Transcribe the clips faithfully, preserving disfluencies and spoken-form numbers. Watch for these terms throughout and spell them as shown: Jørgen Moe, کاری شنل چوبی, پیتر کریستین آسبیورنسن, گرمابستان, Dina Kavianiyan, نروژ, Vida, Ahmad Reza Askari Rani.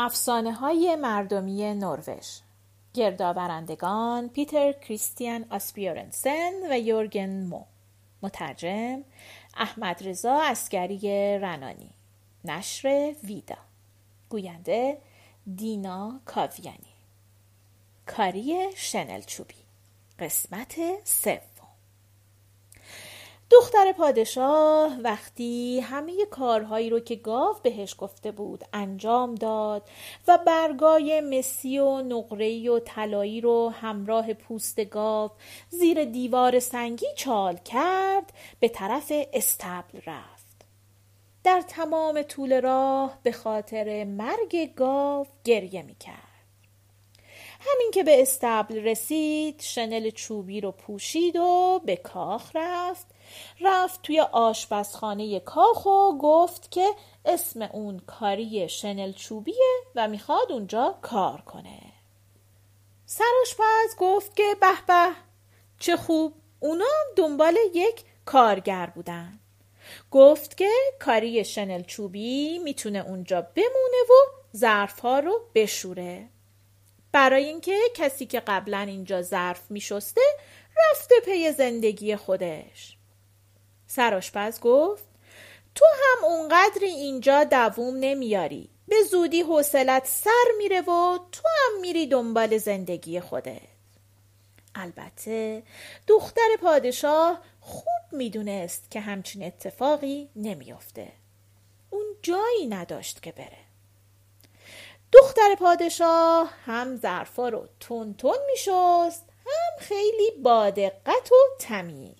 افسانه‌های مردمی نروژ، گردآورندگان پیتر کریستین آسبیورنسن و یورگن مو، مترجم احمد رضا عسکری رنانی، نشر ویدا، گوینده دینا کاویانی، کاری شنل چوبی، قسمت سوم. دختر پادشاه وقتی همه کارهایی رو که گاو بهش گفته بود انجام داد و برگای مسی و نقره‌ای و طلایی رو همراه پوست گاو زیر دیوار سنگی چال کرد، به طرف استبل رفت. در تمام طول راه به خاطر مرگ گاو گریه می‌کرد. همین که به استبل رسید، شنل چوبی رو پوشید و به کاخ رفت. رفت توی آشپزخانه کاخ و گفت که اسم اون کاری شنل چوبیه و میخواد اونجا کار کنه. سرآشپز گفت که به به، چه خوب، اونا دنبال یک کارگر بودن. گفت که کاری شنل چوبی میتونه اونجا بمونه و ظرف‌ها رو بشوره، برای اینکه کسی که قبلا اینجا ظرف میشسته رفته پی زندگی خودش. سرآشپز گفت تو هم اونقدر اینجا دووم نمیاری، به زودی حوصلت سر میره و تو هم میری دنبال زندگی خودت. البته دختر پادشاه خوب میدونست که همچین اتفاقی نمیافته، اون جایی نداشت که بره. دختر پادشاه هم ظرفا رو تون تون میشست، هم خیلی با دقت و تمیز.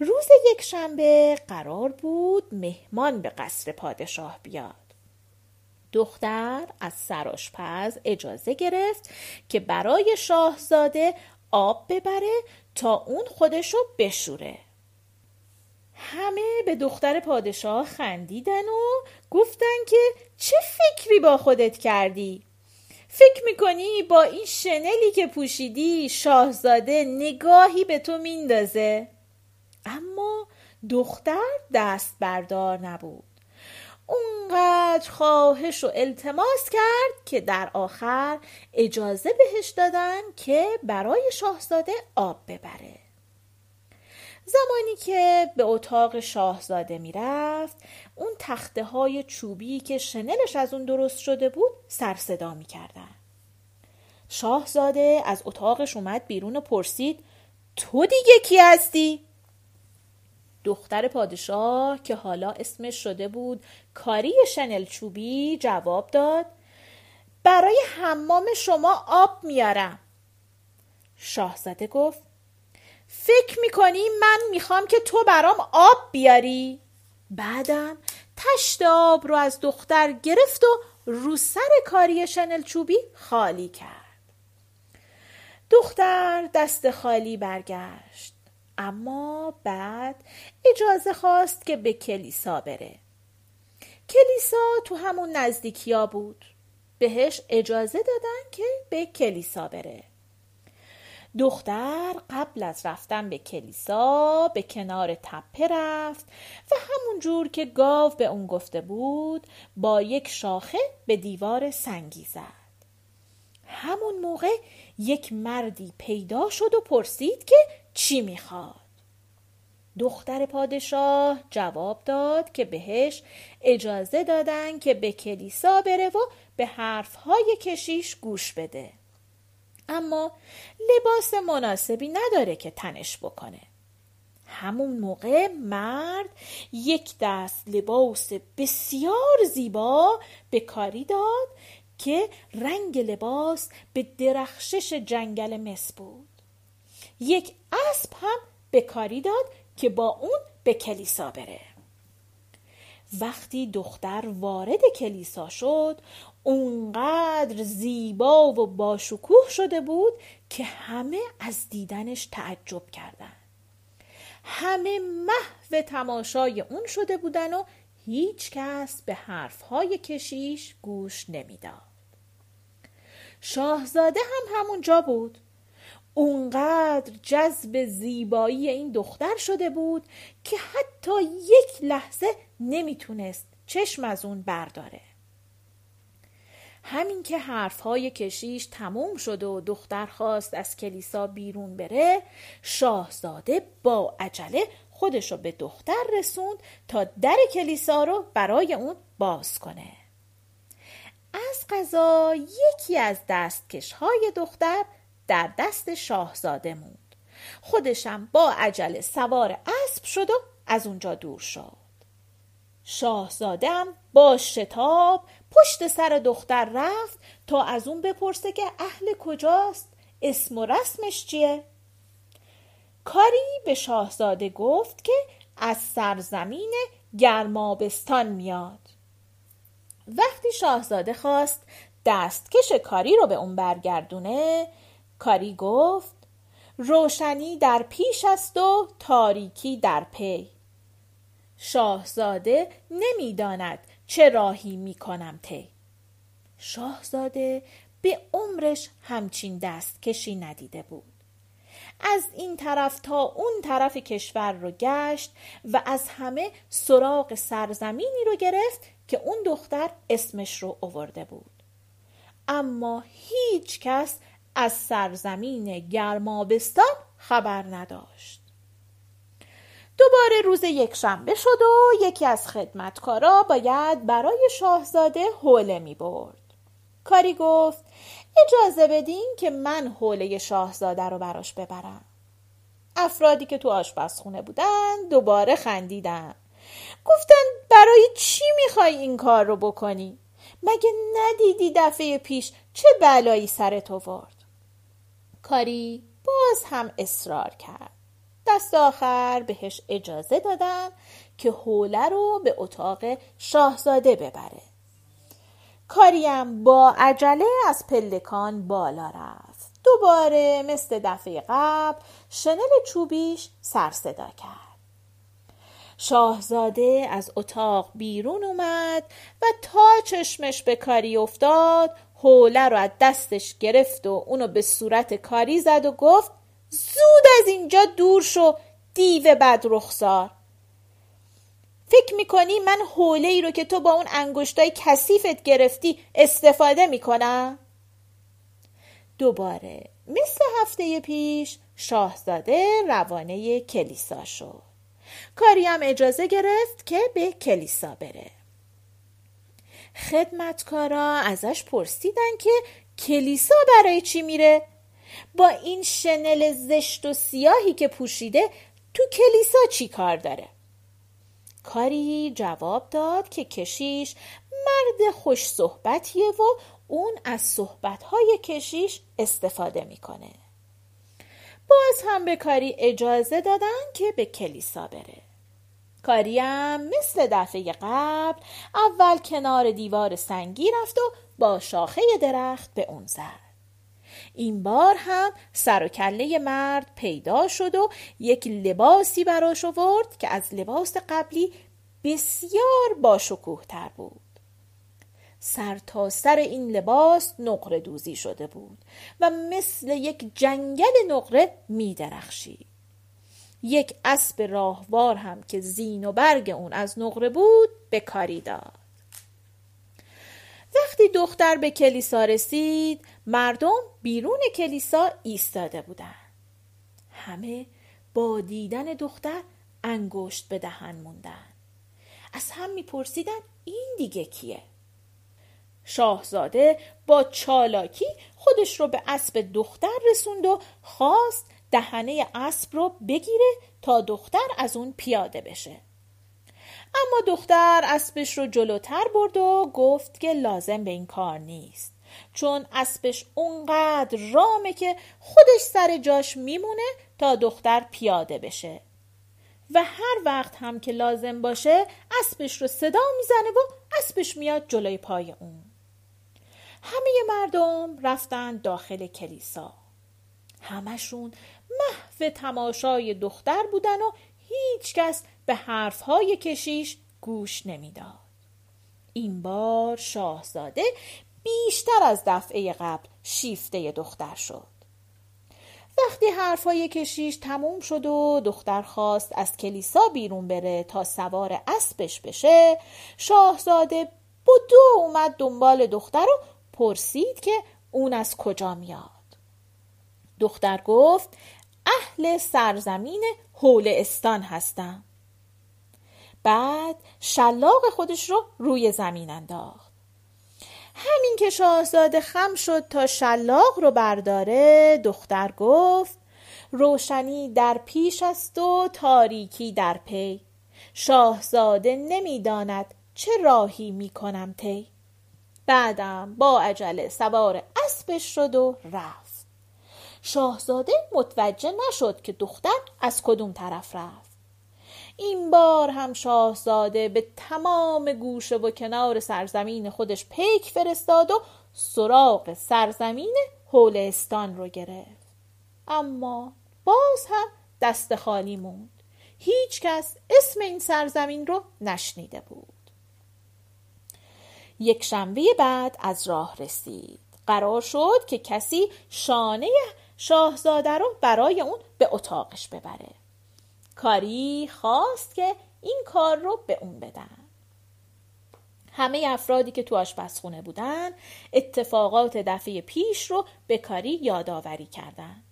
روز یک شنبه قرار بود مهمان به قصر پادشاه بیاد. دختر از سرآشپز اجازه گرفت که برای شاهزاده آب ببره تا اون خودشو بشوره. همه به دختر پادشاه خندیدن و گفتن که چه فکری با خودت کردی؟ فکر میکنی با این شنلی که پوشیدی شاهزاده نگاهی به تو میندازه؟ اما دختر دست بردار نبود. اونقدر خواهش و التماس کرد که در آخر اجازه بهش دادن که برای شاهزاده آب ببره. زمانی که به اتاق شاهزاده میرفت، اون تخته های چوبی که شنلش از اون درست شده بود سر صدا میکردن. شاهزاده از اتاقش اومد بیرون و پرسید تو دیگه کی هستی؟ دختر پادشاه که حالا اسمش شده بود کاری شنل چوبی جواب داد برای حمام شما آب میارم. شاهزاده گفت فکر میکنی من میخوام که تو برام آب بیاری؟ بعدم تشت آب رو از دختر گرفت و رو سر کاری شنل چوبی خالی کرد. دختر دست خالی برگشت، اما بعد اجازه خواست که به کلیسا بره. کلیسا تو همون نزدیکیا بود. بهش اجازه دادن که به کلیسا بره. دختر قبل از رفتن به کلیسا به کنار تپه رفت و همون جور که گاو به اون گفته بود با یک شاخه به دیوار سنگی زد. همون موقع یک مردی پیدا شد و پرسید که چی میخواد؟ دختر پادشاه جواب داد که بهش اجازه دادن که به کلیسا بره و به حرفهای کشیش گوش بده، اما لباس مناسبی نداره که تنش بکنه. همون موقع مرد یک دست لباس بسیار زیبا به کاری داد که رنگ لباس به درخشش جنگل مس بود. یک اسب هم به کاری داد که با اون به کلیسا بره. وقتی دختر وارد کلیسا شد، اونقدر زیبا و باشکوه شده بود که همه از دیدنش تعجب کردند. همه محو تماشای اون شده بودن و هیچ کس به حرفهای کشیش گوش نمیداد. شاهزاده هم همونجا بود. اونقدر جذب زیبایی این دختر شده بود که حتی یک لحظه نمیتونست چشم از اون برداره. همین که حرفهای کشیش تموم شد و دختر خواست از کلیسا بیرون بره، شاهزاده با عجله خودشو به دختر رسوند تا در کلیسا رو برای اون باز کنه. از قضا یکی از دستکش‌های دختر در دست شاهزاده موند. خودشم با عجله سوار اسب شد و از اونجا دور شد. شاهزاده هم با شتاب پشت سر دختر رفت تا از اون بپرسه که اهل کجاست، اسم و رسمش چیه. کاری به شاهزاده گفت که از سرزمین گرمابستان میاد. وقتی شاهزاده خواست دستکش کاری رو به اون برگردونه، کاری گفت روشنی در پیش است و تاریکی در پی. شاهزاده نمیداند چه راهی میکنم تی. شاهزاده به عمرش همچین دستکشی ندیده بود. از این طرف تا اون طرف کشور رو گشت و از همه سراغ سرزمینی رو گرفت که اون دختر اسمش رو آورده بود. اما هیچ کس از سرزمین گرمابستان خبر نداشت. دوباره روز یکشنبه شد و یکی از خدمتکارا باید برای شاهزاده حوله می برد. کاری گفت اجازه بدین که من حوله شاهزاده رو براش ببرم. افرادی که تو آشپزخونه بودن دوباره خندیدن. گفتن برای چی میخوای این کار رو بکنی؟ مگه ندیدی دفعه پیش چه بلایی سرت آورد؟ کاری باز هم اصرار کرد. دست آخر بهش اجازه دادن که حوله رو به اتاق شاهزاده ببره. کاریم با عجله از پلکان بالا رفت. دوباره مثل دفعه قبل شنل چوبیش سر صدا کرد. شاهزاده از اتاق بیرون اومد و تا چشمش به کاری افتاد، حوله رو از دستش گرفت و اونو به صورت کاری زد و گفت زود از اینجا دور شو دیو بد رخسار. فکر میکنی من حوله ای رو که تو با اون انگشتای کثیفت گرفتی استفاده میکنم؟ دوباره مثل هفته پیش شاهزاده روانه کلیسا شد. کاری هم اجازه گرفت که به کلیسا بره. خدمتکارا ازش پرسیدن که کلیسا برای چی میره؟ با این شنل زشت و سیاهی که پوشیده تو کلیسا چی کار داره؟ کاری جواب داد که کشیش مرد خوش صحبتیه و اون از صحبتهای کشیش استفاده میکنه. باز هم به کاری اجازه دادن که به کلیسا بره. کاریم مثل دفعه قبل اول کنار دیوار سنگی رفت و با شاخه درخت به اون زد. این بار هم سر و کله مرد پیدا شد و یک لباسی براش آورد که از لباس قبلی بسیار باشکوه تر بود. سر تا سر این لباس نقره دوزی شده بود و مثل یک جنگل نقره می درخشید. یک اسب راهوار هم که زین و برگ اون از نقره بود به کاری داد. وقتی دختر به کلیسا رسید، مردم بیرون کلیسا ایستاده بودن. همه با دیدن دختر انگشت به دهن موندن. از هم میپرسیدن این دیگه کیه؟ شاهزاده با چالاکی خودش رو به اسب دختر رسوند و خواست دهنه اسب رو بگیره تا دختر از اون پیاده بشه. اما دختر اسبش رو جلوتر برد و گفت که لازم به این کار نیست، چون اسبش اونقدر رامه که خودش سر جاش میمونه تا دختر پیاده بشه و هر وقت هم که لازم باشه اسبش رو صدا میزنه و اسبش میاد جلوی پای اون. همه مردم رفتن داخل کلیسا. همشون محو تماشای دختر بودن و هیچ کس به حرفهای کشیش گوش نمیداد. این بار شاهزاده بیشتر از دفعه قبل شیفته دختر شد. وقتی حرفای کشیش تموم شد و دختر خواست از کلیسا بیرون بره تا سوار اسبش بشه، شاهزاده بدو اومد دنبال دختر و پرسید که اون از کجا میاد. دختر گفت اهل سرزمین هوله‌استان هستم. بعد شلاق خودش رو روی زمین انداخت. همین که شاهزاده خم شد تا شلاق رو برداره، دختر گفت روشنی در پیش است و تاریکی در پی، شاهزاده نمیداند چه راهی میکنم تی. بعدم با عجله سوار اسبش شد و رفت. شاهزاده متوجه نشد که دختر از کدوم طرف رفت. این بار هم شاهزاده به تمام گوشه و کنار سرزمین خودش پیک فرستاد و سراغ سرزمین هوله‌استان رو گرفت. اما باز هم دست خالی موند. هیچ کس اسم این سرزمین رو نشنیده بود. یک شنبه بعد از راه رسید. قرار شد که کسی شانه شاهزاده رو برای اون به اتاقش ببره. کاری خواست که این کار رو به اون بدن. همه افرادی که تو آشپزخونه بودن اتفاقات دفعه پیش رو به کاری یادآوری کردن.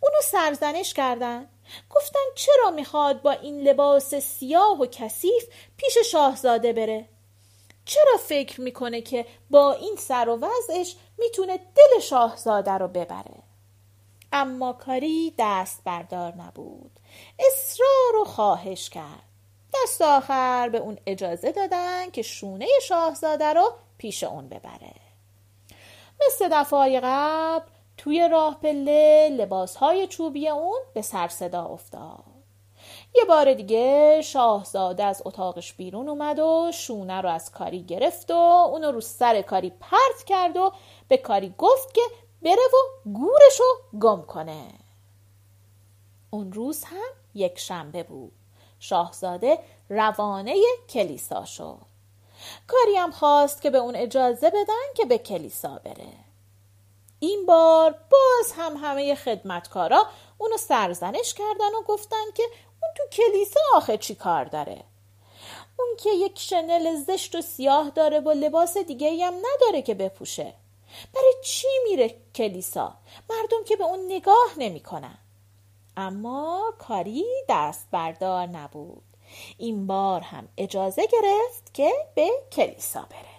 اونو سرزنش کردن. گفتن چرا میخواد با این لباس سیاه و کثیف پیش شاهزاده بره؟ چرا فکر میکنه که با این سر و وضعش میتونه دل شاهزاده رو ببره؟ اما کاری دست بردار نبود. اصرار و خواهش کرد. دست آخر به اون اجازه دادن که شونه شاهزاده رو پیش اون ببره. مثل دفعه قبل توی راه پله لباسهای چوبی اون به سر صدا افتاد. یه بار دیگه شاهزاده از اتاقش بیرون اومد و شونه رو از کاری گرفت و اونو رو سر کاری پرت کرد و به کاری گفت که بره و گورش رو گم کنه. اون روز هم یک شنبه بود. شاهزاده روانه کلیسا شد. کاری هم خواست که به اون اجازه بدن که به کلیسا بره. این بار باز هم همه خدمتکارا اونو سرزنش کردن و گفتن که اون تو کلیسا آخه چی کار داره؟ اون که یک شنل زشت و سیاه داره و لباس دیگه‌ای هم نداره که بپوشه. برای چی میره کلیسا؟ مردم که به اون نگاه نمی کنن. اما کاری دست بردار نبود. این بار هم اجازه گرفت که به کلیسا بره.